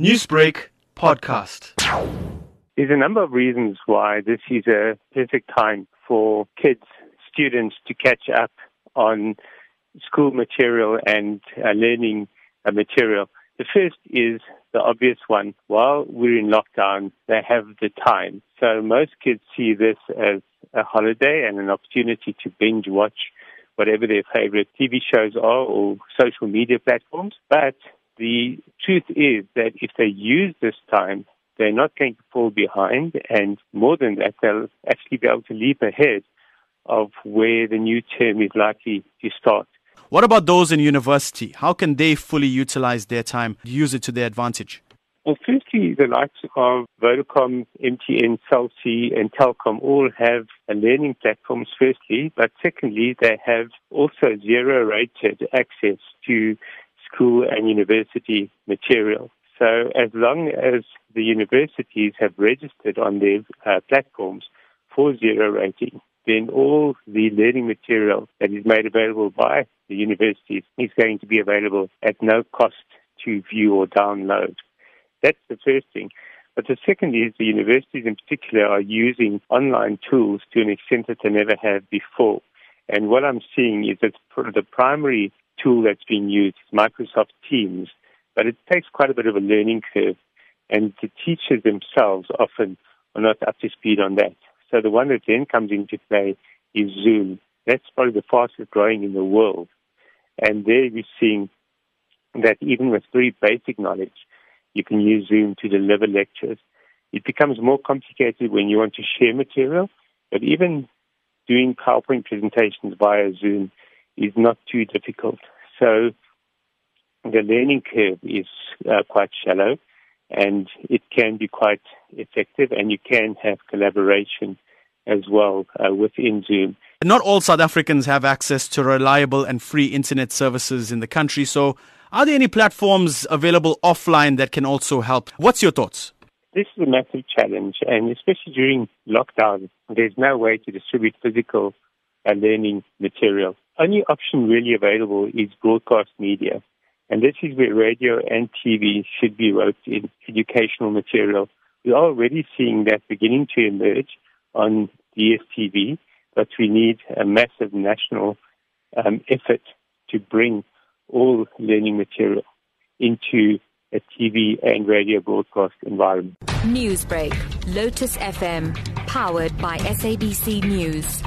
Newsbreak podcast. There's a number of reasons why this is a perfect time for kids, students to catch up on school material and learning material. The first is the obvious one. While we're in lockdown, they have the time. So most kids see this as a holiday and an opportunity to binge watch whatever their favorite TV shows are or social media platforms. But the truth is that if they use this time, they're not going to fall behind, and more than that, they'll actually be able to leap ahead of where the new term is likely to start. What about those in university? How can they fully utilize their time, use it to their advantage? Well, firstly, the likes of Vodacom, MTN, Cell C and Telcom all have learning platforms, firstly, but secondly, they have also zero-rated access to school and university material. So as long as the universities have registered on their platforms for zero rating, then all the learning material that is made available by the universities is going to be available at no cost to view or download. That's the first thing. But the second is the universities in particular are using online tools to an extent that they never have before. And what I'm seeing is that the primary tool that's being used is Microsoft Teams, but it takes quite a bit of a learning curve, and the teachers themselves often are not up to speed on that. So the one that then comes into play is Zoom. That's probably the fastest growing in the world. And there we're seeing that even with very basic knowledge, you can use Zoom to deliver lectures. It becomes more complicated when you want to share material, but even doing PowerPoint presentations via Zoom is not too difficult. So the learning curve is quite shallow, and it can be quite effective, and you can have collaboration as well within Zoom. Not all South Africans have access to reliable and free internet services in the country, so are there any platforms available offline that can also help? What's your thoughts? This is a massive challenge, and especially during lockdown, there's no way to distribute physical learning material. Only option really available is broadcast media. And this is where radio and TV should be roped in educational material. We are already seeing that beginning to emerge on DSTV, but we need a massive national effort to bring all learning material into a TV and radio broadcast environment. Newsbreak, Lotus FM, powered by SABC News.